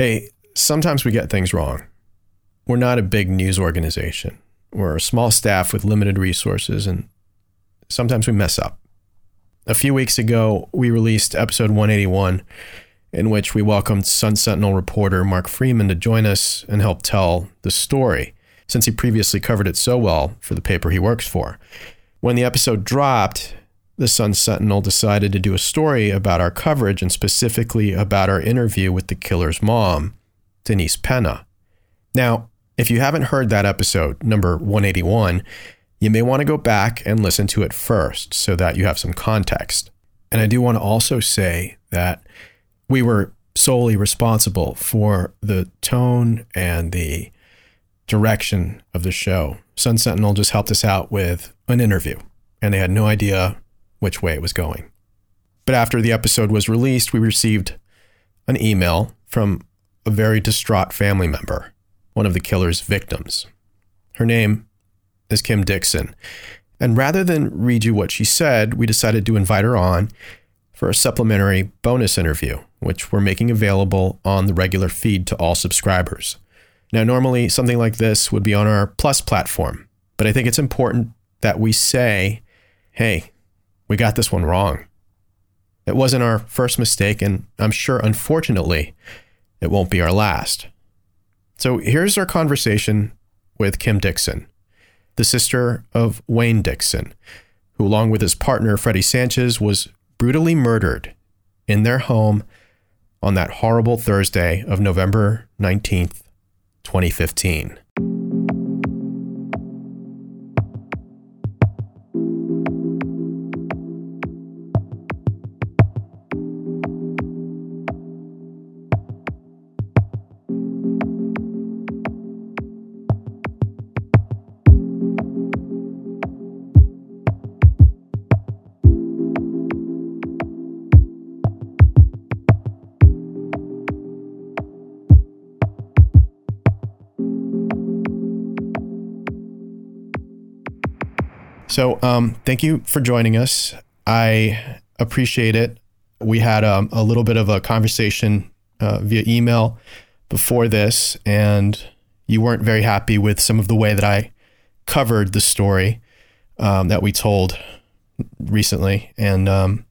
hey, sometimes we get things wrong. We're not a big news organization. We're a small staff with limited resources, and sometimes we mess up. A few weeks ago, we released episode 181, in which we welcomed Sun Sentinel reporter Mark Freeman to join us and help tell the story, since he previously covered it so well for the paper he works for. When the episode dropped, the Sun Sentinel decided to do a story about our coverage and specifically about our interview with the killer's mom, Denise Penna. Now, if you haven't heard that episode, number 181, you may want to go back and listen to it first so that you have some context. And I do want to also say that we were solely responsible for the tone and the direction of the show. Sun Sentinel just helped us out with an interview, and they had no idea which way it was going. But after the episode was released, we received an email from a very distraught family member, one of the killer's victims. Her name is Kim Dixon. And rather than read you what she said, we decided to invite her on for a supplementary bonus interview, which we're making available on the regular feed to all subscribers. Now, normally something like this would be on our Plus platform, but I think it's important that we say, hey, we got this one wrong. It wasn't our first mistake, and I'm sure, unfortunately, it won't be our last. So here's our conversation with Kim Dixon, the sister of Wayne Dixon, who, along with his partner, Freddy Sanchez, was brutally murdered in their home on that horrible Thursday of November 19th, 2015. So thank you for joining us. I appreciate it. We had a little bit of a conversation via email before this, and you weren't very happy with some of the way that I covered the story that we told recently. And I'd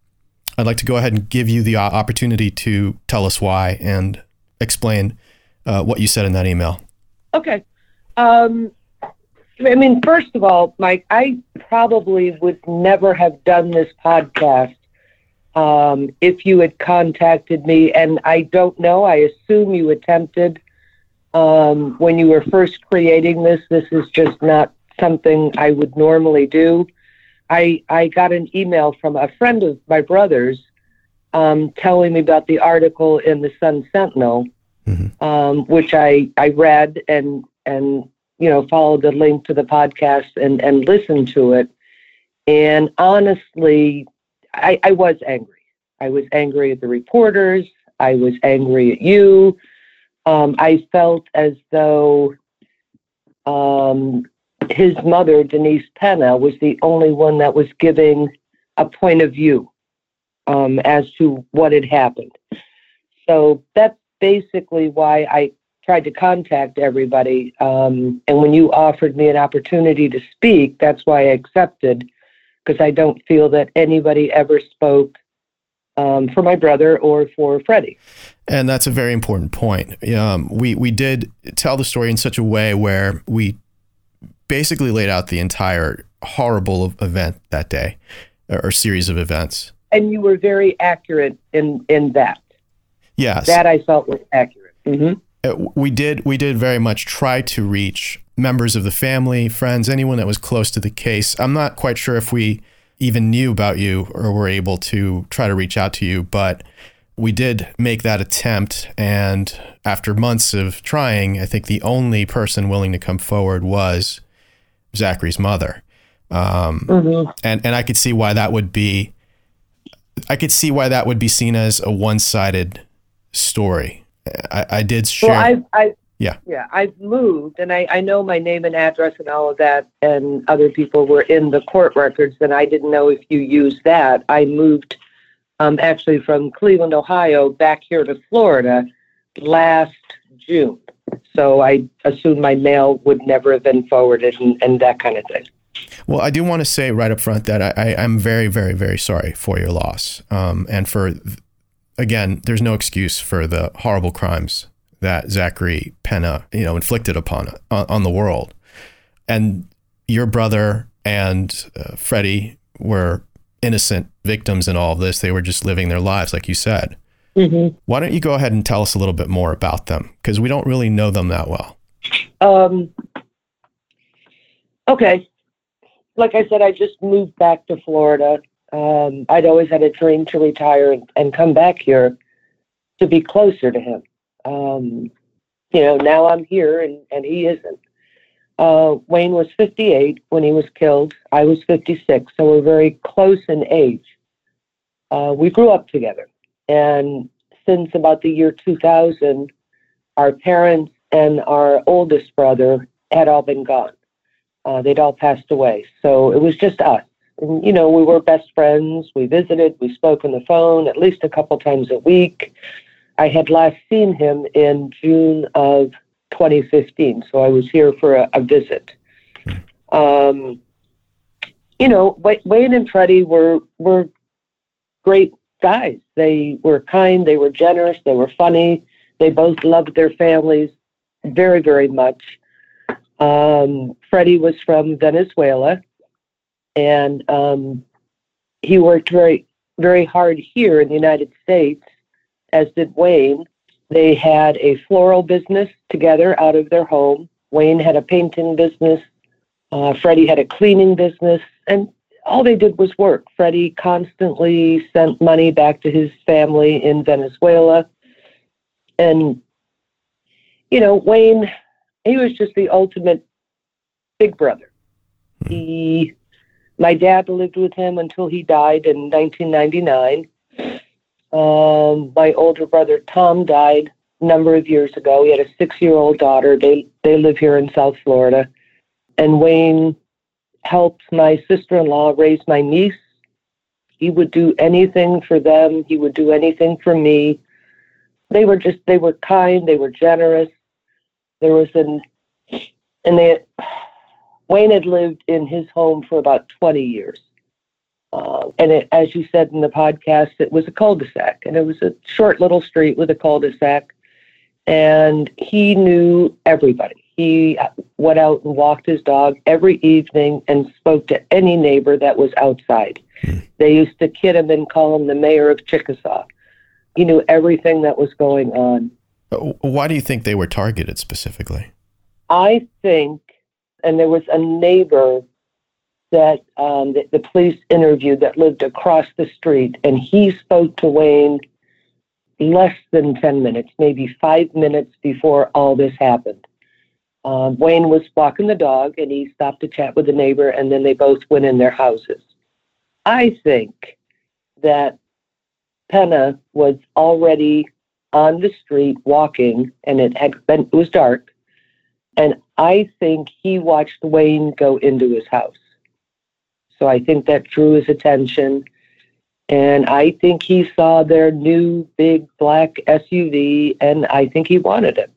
like to go ahead and give you the opportunity to tell us why and explain what you said in that email. Okay. I mean, first of all, Mike, I probably would never have done this podcast if you had contacted me. And I don't know. I assume you attempted when you were first creating this. This is just not something I would normally do. I got an email from a friend of my brother's telling me about the article in the Sun Sentinel, mm-hmm. Which I read and you know, followed the link to the podcast and listened to it. And honestly, I was angry. I was angry at the reporters. I was angry at you. I felt as though his mother, Denise Penna, was the only one that was giving a point of view as to what had happened. So that's basically why I tried to contact everybody, and when you offered me an opportunity to speak, that's why I accepted, because I don't feel that anybody ever spoke for my brother or for Freddie. And that's a very important point. We did tell the story in such a way where we basically laid out the entire horrible event that day, or series of events. And you were very accurate in that. Yes. That I felt was accurate. Mm-hmm. We did very much try to reach members of the family, friends, anyone that was close to the case. I'm not quite sure if we even knew about you or were able to try to reach out to you, but we did make that attempt. And after months of trying, I think the only person willing to come forward was Zachary's mother. Mm-hmm. And I could see why that would be. I could see why that would be seen as a one-sided story. I did share. Well, I've moved, and I know my name and address and all of that, and other people were in the court records, and I didn't know if you used that. I moved actually from Cleveland, Ohio, back here to Florida last June. So I assume my mail would never have been forwarded and that kind of thing. Well, I do want to say right up front that I'm very, very, very sorry for your loss. And for, again, there's no excuse for the horrible crimes that Zachary Penna, inflicted upon on the world. And your brother and Freddie were innocent victims in all of this. They were just living their lives, like you said. Mm-hmm. Why don't you go ahead and tell us a little bit more about them? Because we don't really know them that well. Okay. Like I said, I just moved back to Florida. I'd always had a dream to retire and come back here to be closer to him. Now I'm here and he isn't. Wayne was 58 when he was killed. I was 56, so we're very close in age. We grew up together. And since about the year 2000, our parents and our oldest brother had all been gone. They'd all passed away. So it was just us. And, we were best friends. We visited. We spoke on the phone at least a couple times a week. I had last seen him in June of 2015. So I was here for a visit. Wayne and Freddie were great guys. They were kind, they were generous, they were funny. They both loved their families very, very much. Freddie was from Venezuela, and he worked very, very hard here in the United States, as did Wayne. They had a floral business together out of their home. Wayne had a painting business. Freddie had a cleaning business, and all they did was work. Freddie constantly sent money back to his family in Venezuela. And, Wayne, he was just the ultimate big brother. My dad lived with him until he died in 1999. My older brother, Tom, died a number of years ago. He had a 6-year-old daughter. They live here in South Florida. And Wayne helped my sister-in-law raise my niece. He would do anything for them. He would do anything for me. They were kind. They were generous. Wayne had lived in his home for about 20 years. As you said in the podcast, it was a cul-de-sac, and it was a short little street with a cul-de-sac. And he knew everybody. He went out and walked his dog every evening and spoke to any neighbor that was outside. They used to kid him and call him the mayor of Chickasaw. He knew everything that was going on. Why do you think they were targeted specifically? I think, and there was a neighbor that the police interviewed that lived across the street, and he spoke to Wayne less than 10 minutes, maybe 5 minutes before all this happened. Wayne was walking the dog, and he stopped to chat with the neighbor, and then they both went in their houses. I think that Penna was already on the street walking, and it was dark, and I think he watched Wayne go into his house. So I think that drew his attention, and I think he saw their new big black SUV, and I think he wanted it.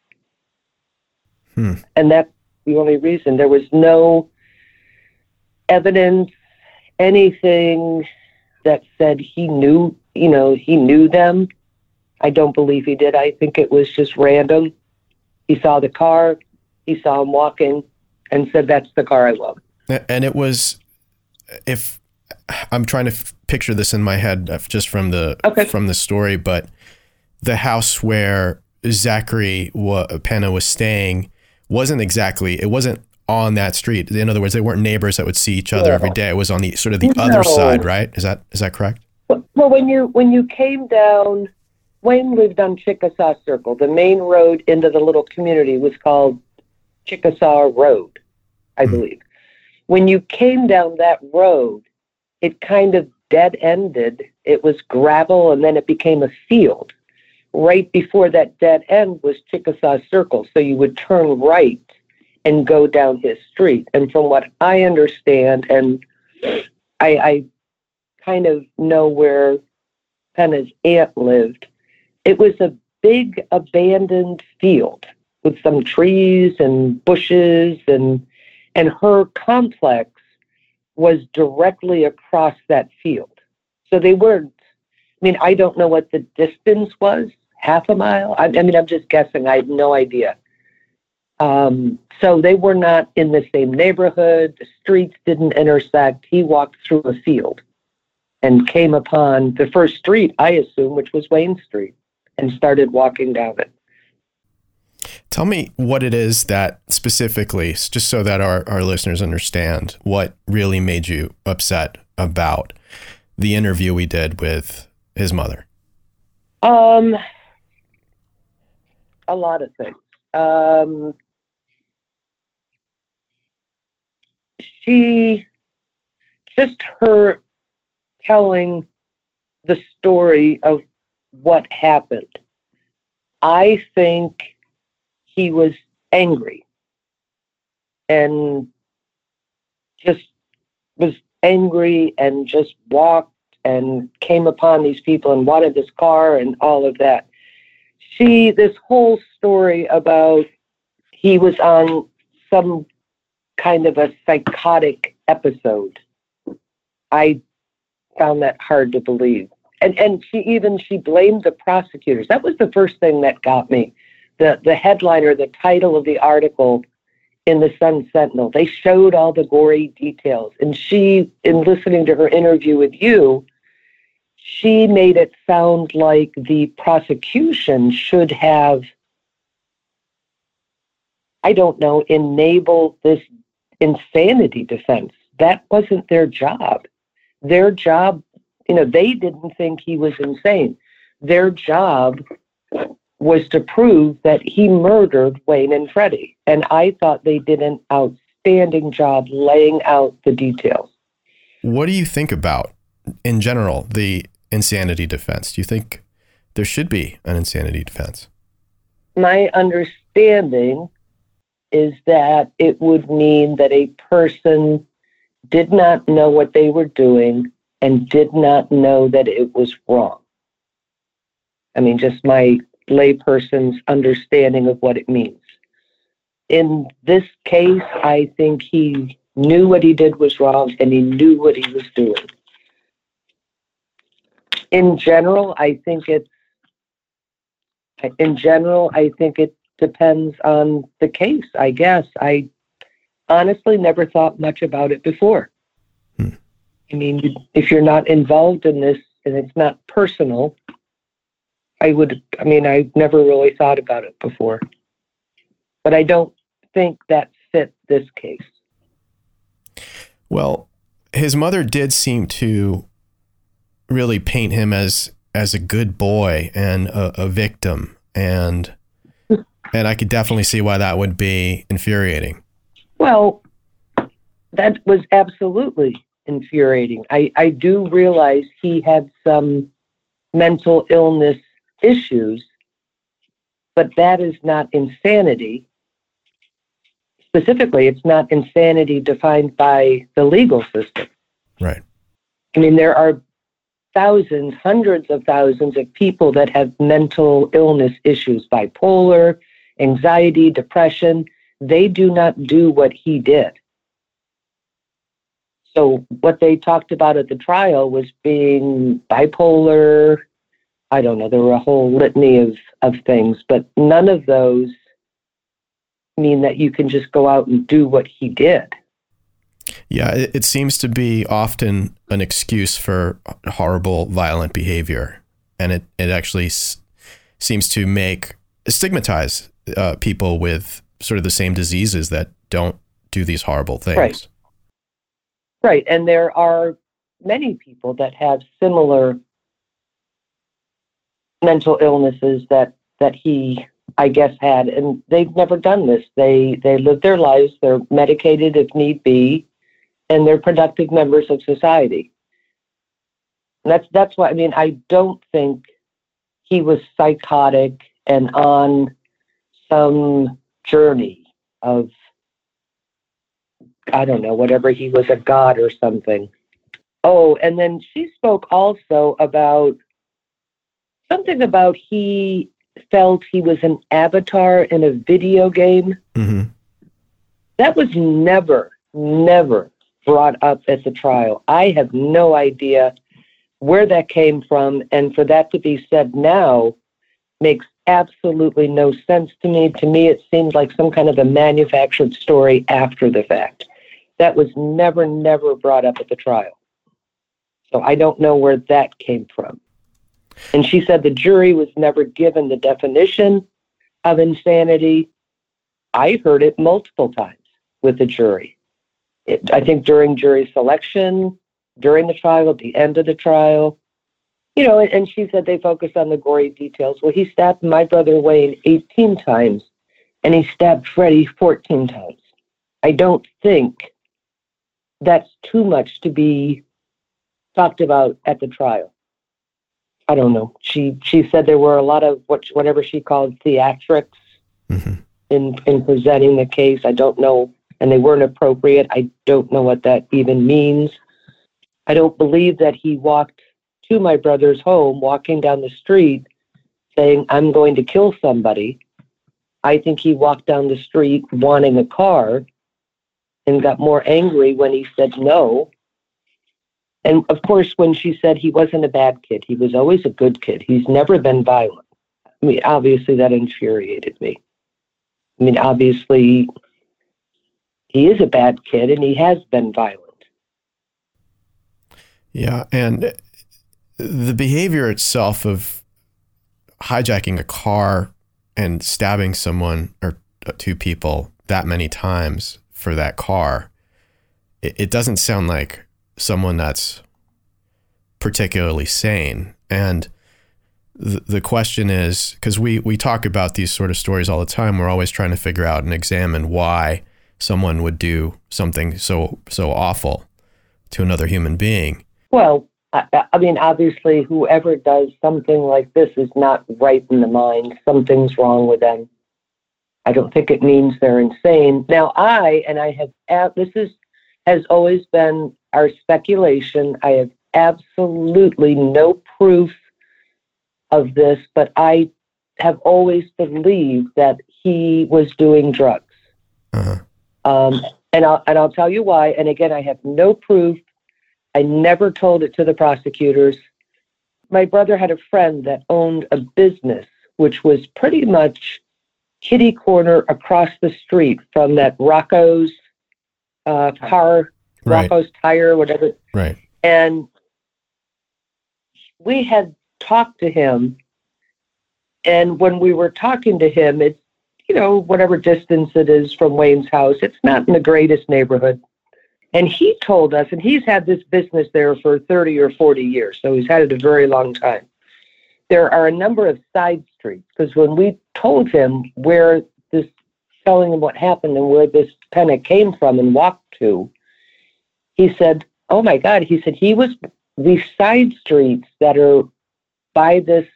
And that's the only reason. There was no evidence, anything that said he knew, he knew them. I don't believe he did. I think it was just random. He saw the car, he saw him walking, and said, that's the car I love. And it was, if I'm trying to picture this in my head just from the story, but the house where Zachary Penna was staying wasn't on that street. In other words, they weren't neighbors that would see each other every day. It was on the sort of the other side, right? Is that correct? Well, when you came down, Wayne lived on Chickasaw Circle. The main road into the little community was called Chickasaw Road, I believe. When you came down that road, it kind of dead-ended. It was gravel, and then it became a field. Right before that dead end was Chickasaw Circle, so you would turn right and go down his street. And from what I understand, and I kind of know where Penna's aunt lived, it was a big abandoned field with some trees and bushes, and her complex was directly across that field. So they weren't, I mean, I don't know what the distance was, half a mile. I mean, I'm just guessing. I have no idea. So they were not in the same neighborhood. The streets didn't intersect. He walked through a field and came upon the first street, I assume, which was Wayne Street, and started walking down it. Tell me what it is that specifically, just so that our listeners understand what really made you upset about the interview we did with his mother. A lot of things. She, just her telling the story of what happened, I think he was angry and just was angry and just walked and came upon these people and wanted this car and all of that. She, this whole story about he was on some kind of a psychotic episode, I found that hard to believe. And she blamed the prosecutors. That was the first thing that got me. The headliner, the title of the article in the Sun Sentinel, they showed all the gory details. And she, in listening to her interview with you, she made it sound like the prosecution should have, I don't know, enabled this insanity defense. That wasn't their job. Their job, you know, they didn't think he was insane. Their job was to prove that he murdered Wayne and Freddy. And I thought they did an outstanding job laying out the details. What do you think about, in general, the insanity defense? Do you think there should be an insanity defense? My understanding is that it would mean that a person did not know what they were doing and did not know that it was wrong. I mean, just my layperson's understanding of what it means. In this case, I think he knew what he did was wrong and he knew what he was doing. In general, I think it depends on the case, I guess. I honestly never thought much about it before. I mean, if you're not involved in this and it's not personal, I never really thought about it before, but I don't think that fit this case. Well, his mother did seem to really paint him as a good boy and a victim, and I could definitely see why that would be infuriating. Well, that was absolutely infuriating. I do realize he had some mental illness issues, but that is not insanity. Specifically, it's not insanity defined by the legal system. Right. I mean, there are thousands, hundreds of thousands of people that have mental illness issues, bipolar, anxiety, depression. They do not do what he did. So what they talked about at the trial was being bipolar, I don't know, there were a whole litany of things, but none of those mean that you can just go out and do what he did. Yeah, it seems to be often an excuse for horrible, violent behavior. And it actually seems to stigmatize people with sort of the same diseases that don't do these horrible things. Right. And there are many people that have similar mental illnesses that he, I guess, had, and they've never done this. They live their lives, they're medicated if need be, and they're productive members of society. That's why, I mean, I don't think he was psychotic and on some journey of, I don't know, whatever, he was a god or something. Oh, and then she spoke also about something about he felt he was an avatar in a video game. Mm-hmm. That was never brought up at the trial. I have no idea where that came from, and for that to be said now makes absolutely no sense to me. To me, it seemed like some kind of a manufactured story after the fact. That was never brought up at the trial. So I don't know where that came from. And she said the jury was never given the definition of insanity. I heard it multiple times with the jury. I think during jury selection, during the trial, at the end of the trial, you know, and she said they focused on the gory details. Well, he stabbed my brother Wayne 18 times, and he stabbed Freddy 14 times. I don't think that's too much to be talked about at the trial. I don't know. She said there were a lot of whatever she called theatrics in presenting the case. I don't know. And they weren't appropriate. I don't know what that even means. I don't believe that he walked to my brother's home, walking down the street, saying, I'm going to kill somebody. I think he walked down the street wanting a car and got more angry when he said no. And, of course, when she said he wasn't a bad kid, he was always a good kid. He's never been violent. I mean, obviously, that infuriated me. I mean, obviously, he is a bad kid, and he has been violent. Yeah, and the behavior itself of hijacking a car and stabbing someone or two people that many times for that car, it doesn't sound like someone that's particularly sane. And the question is, because we talk about these sort of stories all the time, we're always trying to figure out and examine why someone would do something so awful to another human being. Well, I mean, obviously, whoever does something like this is not right in the mind. Something's wrong with them. I don't think it means they're insane. Now, this has always been our speculation. I have absolutely no proof of this, but I have always believed that he was doing drugs. Uh-huh. And I'll tell you why. And again, I have no proof. I never told it to the prosecutors. My brother had a friend that owned a business, which was pretty much kitty corner across the street from that Rocco's car, right. Rocco's tire, whatever. Right. And we had talked to him. And when we were talking to him, it's, you know, whatever distance it is from Wayne's house, it's not in the greatest neighborhood. And he told us, and he's had this business there for 30 or 40 years, so he's had it a very long time. There are a number of side streets, because when we told him where this, telling him what happened and where this Penna came from and walked to, he said, oh my God, he said he was these side streets that are by this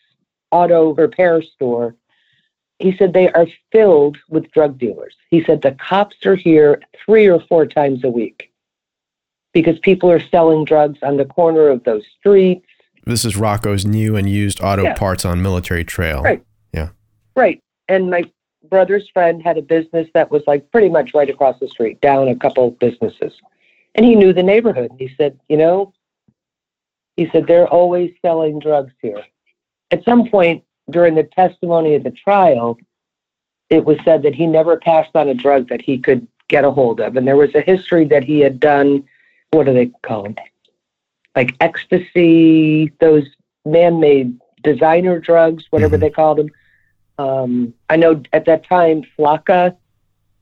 auto repair store. He said they are filled with drug dealers. He said the cops are here 3 or 4 times a week because people are selling drugs on the corner of those streets. This is Rocco's new and used auto parts on Military Trail. Right. Yeah. Right. And my brother's friend had a business that was like pretty much right across the street, down a couple of businesses. And he knew the neighborhood. He said, you know, he said, they're always selling drugs here. At some point, during the testimony of the trial, it was said that he never passed on a drug that he could get a hold of. And there was a history that he had done, what do they call them? Like ecstasy, those man-made designer drugs, whatever they called them. I know at that time, Flocka,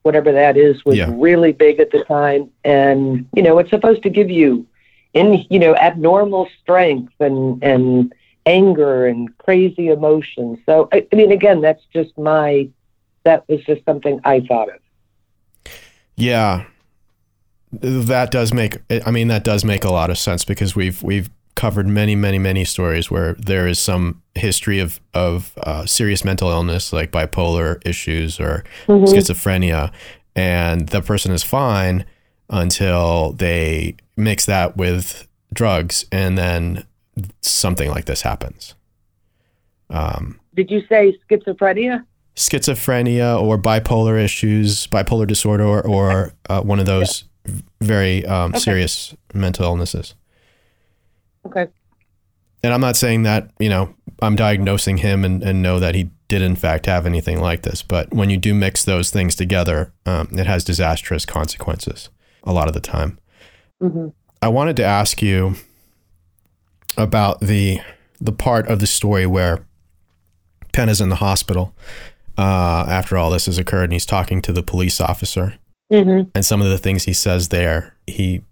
whatever that is, was really big at the time. And, you know, it's supposed to give you, abnormal strength and anger and crazy emotions. So, I mean, again, that was just something I thought of. Yeah, that does make a lot of sense, because we've covered many stories where there is some history of serious mental illness, like bipolar issues or schizophrenia, and the person is fine until they mix that with drugs, and then something like this happens. Did you say schizophrenia? Schizophrenia or bipolar issues, bipolar disorder, or one of those very serious mental illnesses. Okay. And I'm not saying that, you know, I'm diagnosing him and know that he did in fact have anything like this. But when you do mix those things together, it has disastrous consequences a lot of the time. Mm-hmm. I wanted to ask you about the part of the story where Penna's in the hospital after all this has occurred, and he's talking to the police officer. Mm-hmm. And some of the things he says there, he,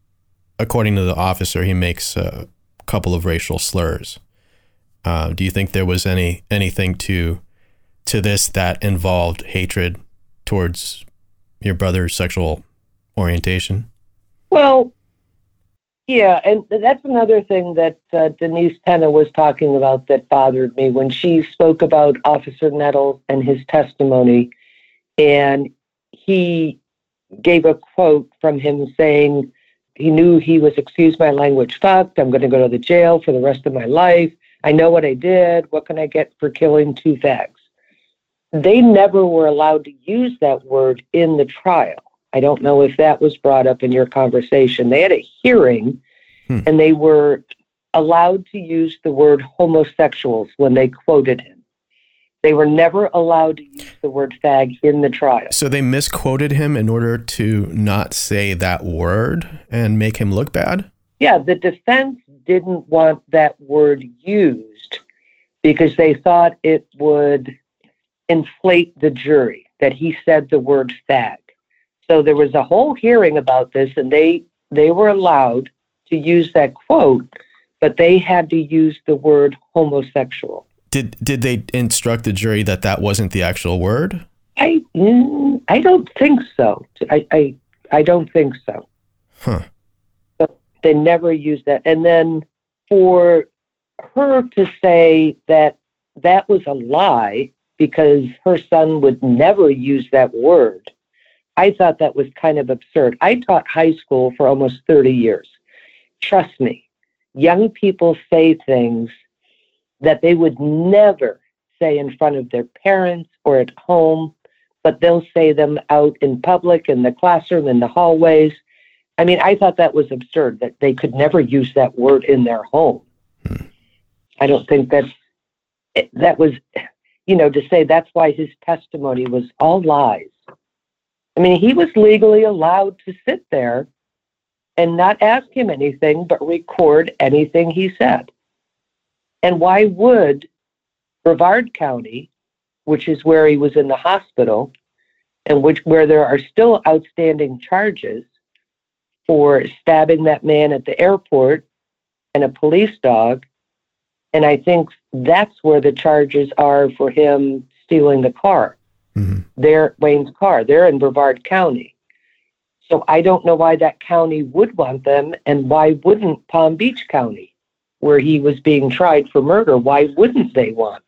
according to the officer, he makes a couple of racial slurs. Do you think there was anything to this that involved hatred towards your brother's sexual orientation? Well, yeah, and that's another thing that Denise Penna was talking about that bothered me when she spoke about Officer Nettles and his testimony. And he gave a quote from him saying he knew he was, excuse my language, fucked. I'm going to go to the jail for the rest of my life. I know what I did. What can I get for killing two fags? They never were allowed to use that word in the trial. I don't know if that was brought up in your conversation. They had a hearing, and they were allowed to use the word homosexuals when they quoted him. They were never allowed to use the word fag in the trial. So they misquoted him in order to not say that word and make him look bad? Yeah, the defense didn't want that word used because they thought it would inflate the jury, that he said the word fag. So there was a whole hearing about this, and they were allowed to use that quote, but they had to use the word homosexual. Did they instruct the jury that that wasn't the actual word? I don't think so. I don't think so. Huh. But they never used that. And then for her to say that that was a lie because her son would never use that word, I thought that was kind of absurd. I taught high school for almost 30 years. Trust me, young people say things that they would never say in front of their parents or at home, but they'll say them out in public, in the classroom, in the hallways. I mean, I thought that was absurd, that they could never use that word in their home. I don't think that was, you know, to say that's why his testimony was all lies. I mean, he was legally allowed to sit there and not ask him anything, but record anything he said. And why would Brevard County, which is where he was in the hospital, and where there are still outstanding charges for stabbing that man at the airport and a police dog, and I think that's where the charges are for him stealing the car. Mm-hmm. They're Wayne's car. They're in Brevard County. So I don't know why that county would want them, and why wouldn't Palm Beach County, where he was being tried for murder, why wouldn't they want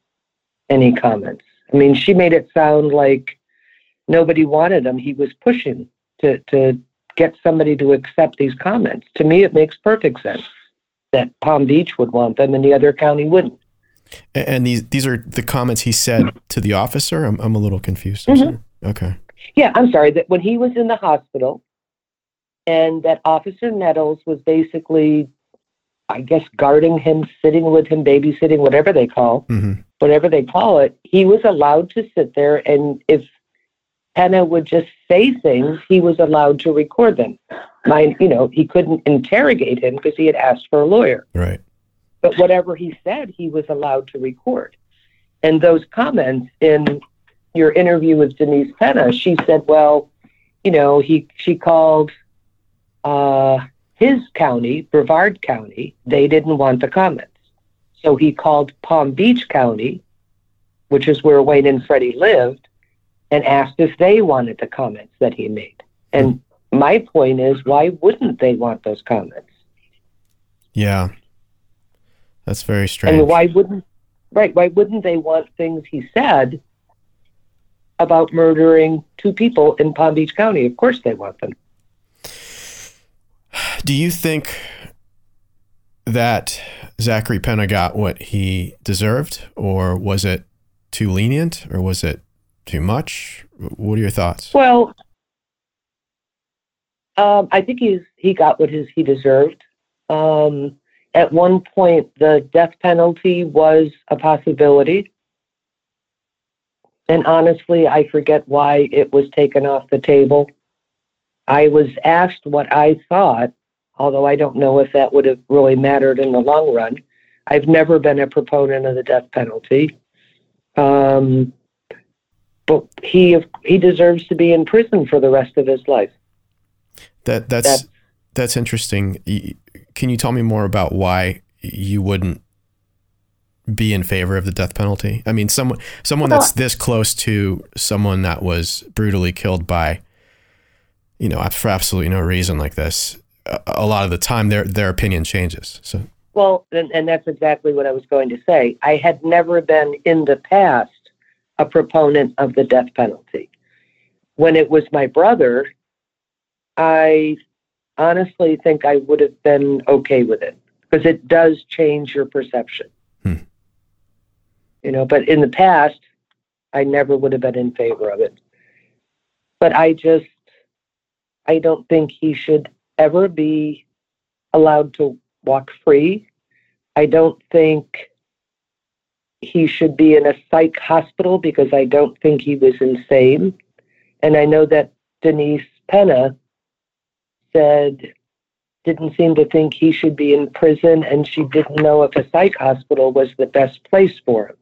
any comments? I mean, she made it sound like nobody wanted him. He was pushing to get somebody to accept these comments. To me, it makes perfect sense that Palm Beach would want them and the other county wouldn't. And these are the comments he said to the officer? I'm a little confused. Mm-hmm. Okay. Yeah, I'm sorry. That when he was in the hospital, and that Officer Nettles was basically, I guess, guarding him, sitting with him, babysitting, whatever they call it, he was allowed to sit there. And if Penna would just say things, he was allowed to record them. He couldn't interrogate him because he had asked for a lawyer. Right. But whatever he said, he was allowed to record. And those comments in your interview with Denise Penna, she said, well, you know, she called his county, Brevard County. They didn't want the comments. So he called Palm Beach County, which is where Wayne and Freddie lived, and asked if they wanted the comments that he made. And my point is, why wouldn't they want those comments? Yeah. That's very strange. And why wouldn't they want things he said about murdering two people in Palm Beach County? Of course they want them. Do you think that Zachary Penna got what he deserved, or was it too lenient or was it too much? What are your thoughts? Well, I think he got what he deserved. At one point, the death penalty was a possibility. And honestly, I forget why it was taken off the table. I was asked what I thought, although I don't know if that would have really mattered in the long run. I've never been a proponent of the death penalty. But he deserves to be in prison for the rest of his life. That's interesting. Can you tell me more about why you wouldn't be in favor of the death penalty? I mean, someone that's this close to someone that was brutally killed by, you know, for absolutely no reason like this, a lot of the time their opinion changes. So. Well, and that's exactly what I was going to say. I had never been in the past a proponent of the death penalty. When it was my brother, I honestly think I would have been okay with it because it does change your perception. You know, but in the past, I never would have been in favor of it. But I don't think he should ever be allowed to walk free. I don't think he should be in a psych hospital because I don't think he was insane. And I know that Denise Penna didn't seem to think he should be in prison, and she didn't know if a psych hospital was the best place for him.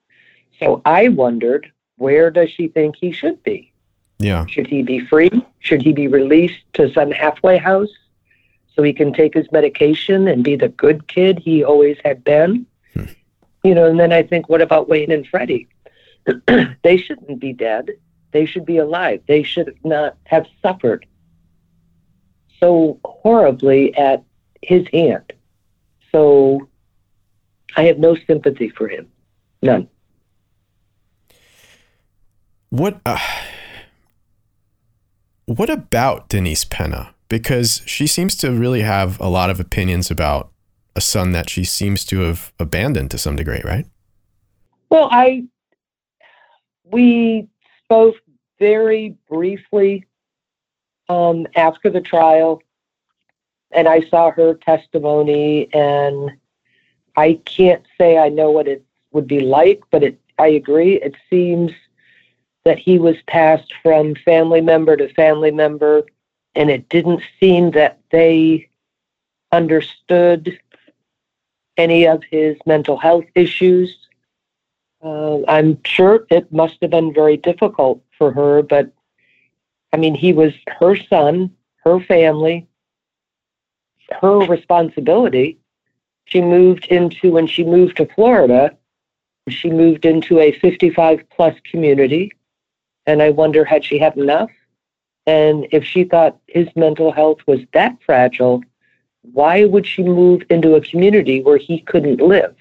So I wondered, where does she think he should be? Yeah. Should he be free? Should he be released to some halfway house so he can take his medication and be the good kid he always had been? You know, and then I think, what about Wayne and Freddy? They shouldn't be dead. They should be alive. They should not have suffered so horribly at his hand. So I have no sympathy for him. None. What about Denise Penna? Because she seems to really have a lot of opinions about a son that she seems to have abandoned to some degree, right? Well, we spoke very briefly after the trial, and I saw her testimony, and I can't say I know what it would be like, but I agree. It seems that he was passed from family member to family member, and it didn't seem that they understood any of his mental health issues. I'm sure it must have been very difficult for her, but I mean, he was her son, her family, her responsibility. When she moved to Florida, she moved into a 55-plus community. And I wonder, had she had enough? And if she thought his mental health was that fragile, why would she move into a community where he couldn't live?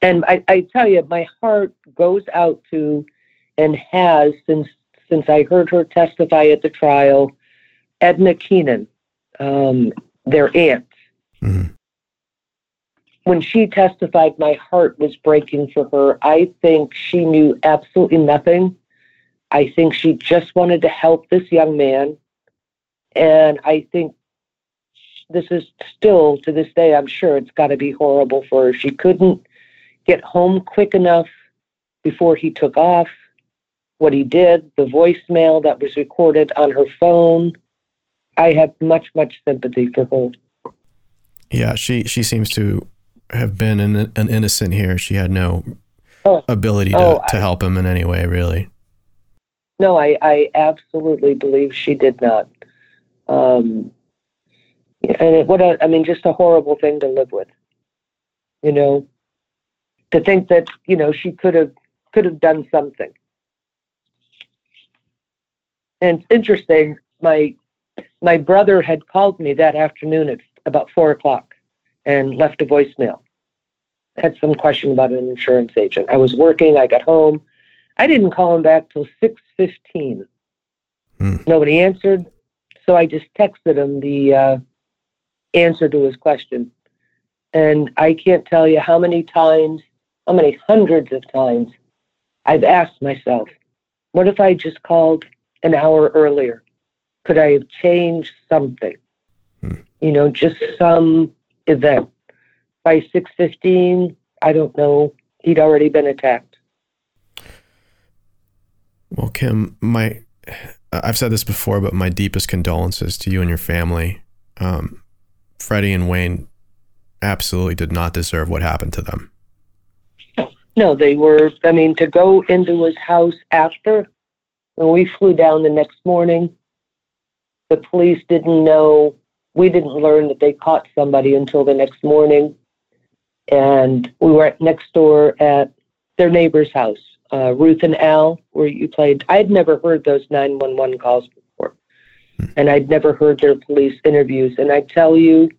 And I tell you, my heart goes out to, and has since I heard her testify at the trial, Edna Keenan, their aunt. Mm-hmm. When she testified, my heart was breaking for her. I think she knew absolutely nothing. I think she just wanted to help this young man. And I think this is still, to this day, I'm sure it's got to be horrible for her. She couldn't get home quick enough before he took off. What he did, the voicemail that was recorded on her phone. I have much, much sympathy for her. Yeah, she seems to have been an innocent here. She had no ability to help him in any way, really. No, I absolutely believe she did not. And just a horrible thing to live with. You know, to think that, you know, she could have done something. And it's interesting, my brother had called me that afternoon at about 4:00 and left a voicemail. I had some question about an insurance agent. I was working, I got home. I didn't call him back till 6:15. Nobody answered, so I just texted him the answer to his question. And I can't tell you how many times how many hundreds of times I've asked myself, what if I just called an hour earlier? Could I have changed something? You know, just some event. By 6:15, I don't know, he'd already been attacked. Well, Kim, I've said this before, but my deepest condolences to you and your family. Freddy and Wayne absolutely did not deserve what happened to them. No, they were, I mean, to go into his house after, when we flew down the next morning, the police didn't know, we didn't learn that they caught somebody until the next morning. And we were next door at their neighbor's house, Ruth and Al, where you played. I'd never heard those 911 calls before, and I'd never heard their police interviews. And I tell you,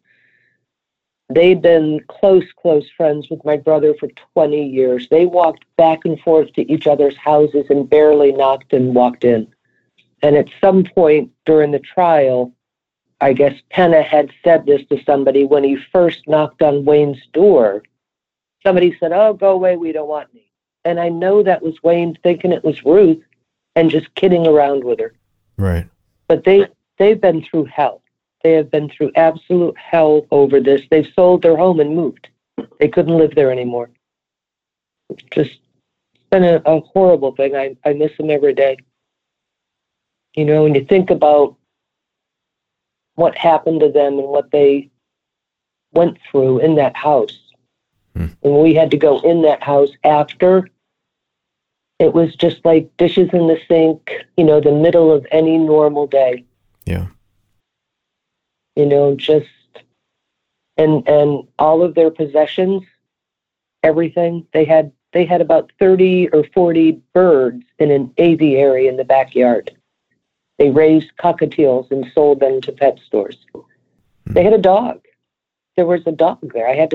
they've been close friends with my brother for 20 years. They walked back and forth to each other's houses and barely knocked and walked in. And at some point during the trial, I guess Penna had said this to somebody when he first knocked on Wayne's door. Somebody said, "Oh, go away, we don't want me." And I know that was Wayne thinking it was Ruth and just kidding around with her. Right. But they've been through hell. They have been through absolute hell over this. They've sold their home and moved. They couldn't live there anymore. Just been a horrible thing. I miss them every day. You know, when you think about what happened to them and what they went through in that house. And we had to go in that house after. It was just like dishes in the sink, you know, the middle of any normal day. Yeah. You know, just, and all of their possessions, everything. They had about 30 or 40 birds in an aviary in the backyard. They raised cockatiels and sold them to pet stores. They had a dog. There was a dog there.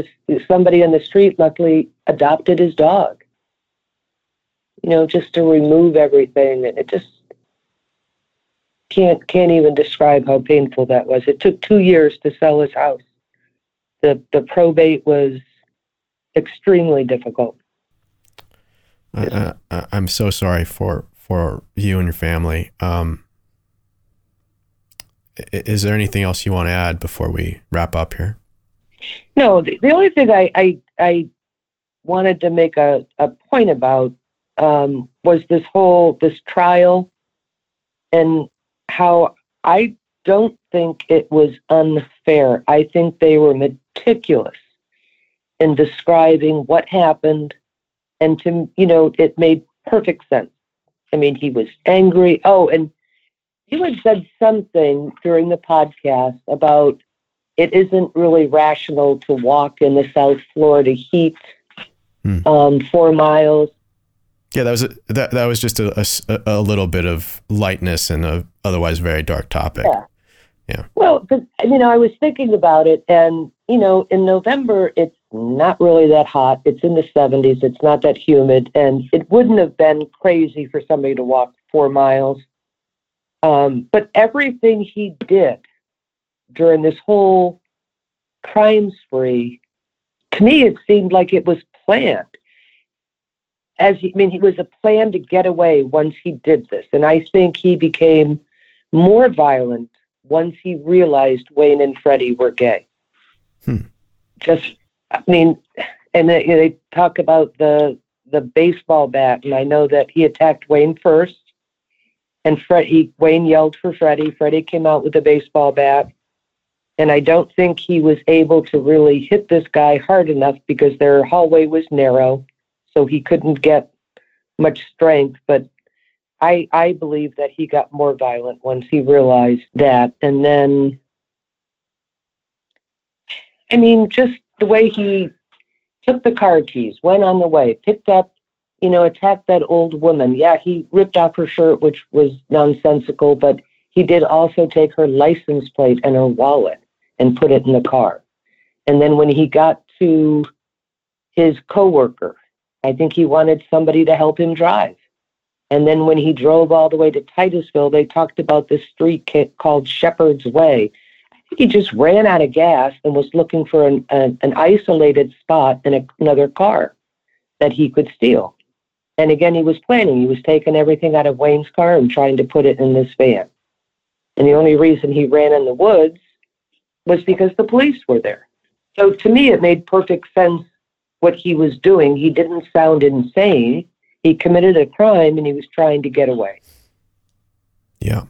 Somebody on the street luckily adopted his dog. You know, just to remove everything. It just can't even describe how painful that was. It took 2 years to sell his house. The probate was extremely difficult. I'm so sorry for you and your family. Is there anything else you want to add before we wrap up here? No, the only thing I wanted to make a point about was this trial, and how I don't think it was unfair. I think they were meticulous in describing what happened, and to, you know, it made perfect sense. I mean, he was angry. Oh, and you had said something during the podcast about it isn't really rational to walk in the South Florida heat 4 miles. Yeah, that was just a little bit of lightness in a otherwise very dark topic. Yeah. Well, because, you know, I was thinking about it, and, you know, in November, it's not really that hot. It's in the 70s. It's not that humid, and it wouldn't have been crazy for somebody to walk 4 miles. But everything he did during this whole crime spree, to me, it seemed like it was planned. It was a plan to get away once he did this. And I think he became more violent once he realized Wayne and Freddy were gay. Just, I mean, and they talk about the baseball bat. And I know that he attacked Wayne first. And Wayne yelled for Freddy. Freddy came out with a baseball bat. And I don't think he was able to really hit this guy hard enough because their hallway was narrow, so he couldn't get much strength. But I believe that he got more violent once he realized that. And then, I mean, just the way he took the car keys, went on the way, picked up, you know, attacked that old woman. Yeah, he ripped off her shirt, which was nonsensical, but he did also take her license plate and her wallet and put it in the car. And then when he got to his coworker, I think he wanted somebody to help him drive. And then when he drove all the way to Titusville, they talked about this street called Shepherd's Way. I think he just ran out of gas and was looking for an isolated spot in another car. that he could steal. And again, he was planning. He was taking everything out of Wayne's car and trying to put it in this van. And the only reason he ran in the woods was because the police were there. So to me, it made perfect sense what he was doing. He didn't sound insane. He committed a crime and he was trying to get away. Yeah.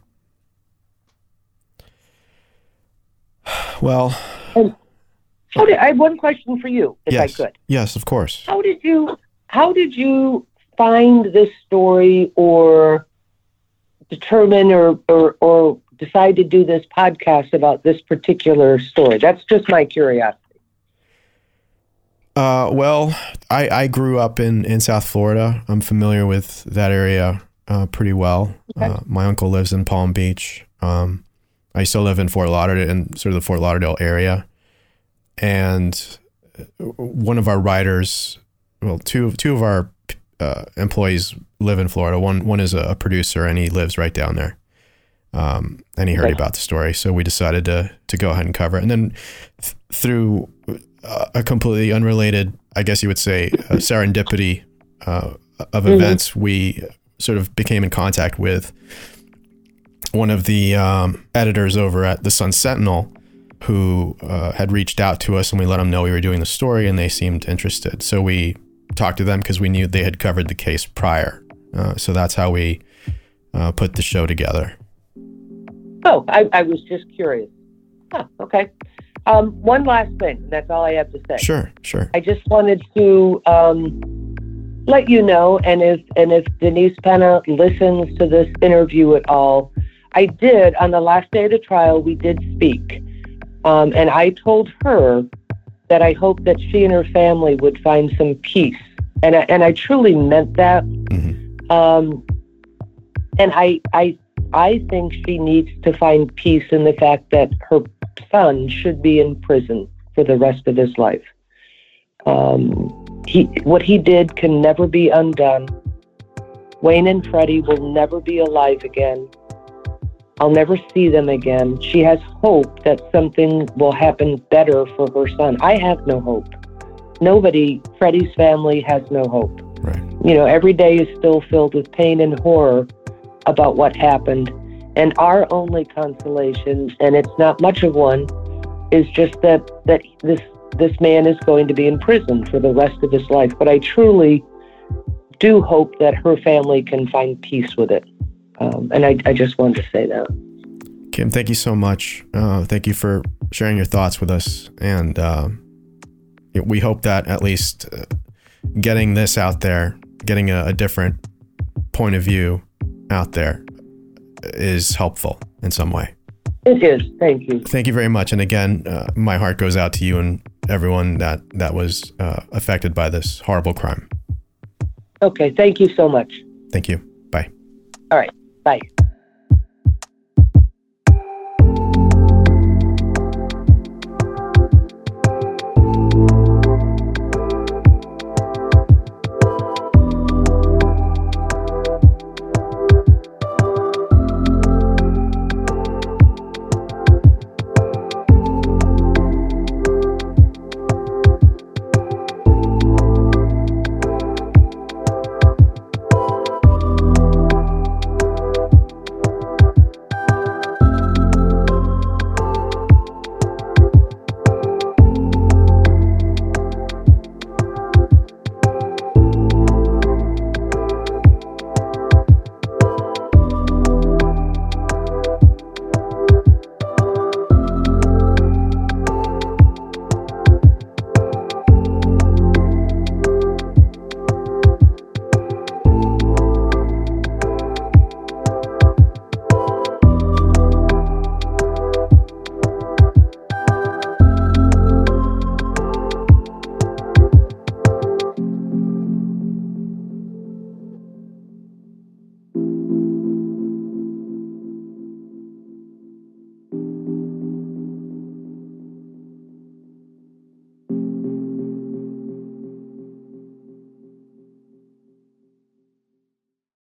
Well, I have one question for you, if I could. Yes, of course. How did you find this story or determine or decide to do this podcast about this particular story? That's just my curiosity. Well, I grew up in South Florida. I'm familiar with that area pretty well. Okay. My uncle lives in Palm Beach. I still live in Fort Lauderdale, in sort of the Fort Lauderdale area. And one of our riders, well, two of our employees live in Florida. One is a producer and he lives right down there. And he heard about the story. So we decided to go ahead and cover it. And then through a completely unrelated, I guess you would say, serendipity of events, we sort of became in contact with one of the editors over at the Sun Sentinel, who had reached out to us, and we let them know we were doing the story, and they seemed interested. So we talked to them because we knew they had covered the case prior. So that's how we put the show together. Oh, I was just curious. Huh, okay. One last thing. That's all I have to say. Sure. I just wanted to let you know, and if Denise Penna listens to this interview at all, I did, on the last day of the trial, we did speak. And I told her that I hoped that she and her family would find some peace. And I truly meant that. Mm-hmm. And I think she needs to find peace in the fact that her son should be in prison for the rest of his life. What he did can never be undone. Wayne and Freddy will never be alive again. I'll never see them again. She has hope that something will happen better for her son. I have no hope. Nobody, Freddy's family has no hope. Right. You know, every day is still filled with pain and horror about what happened. And our only consolation, and it's not much of one, is just that this man is going to be in prison for the rest of his life. But I truly do hope that her family can find peace with it. And I just wanted to say that. Kim, thank you so much. Thank you for sharing your thoughts with us. And we hope that at least getting this out there, getting a different point of view out there is helpful in some way. It is. Thank you. Thank you very much. And again, my heart goes out to you and everyone that was affected by this horrible crime. Okay. Thank you so much. Thank you. Bye. All right. Bye.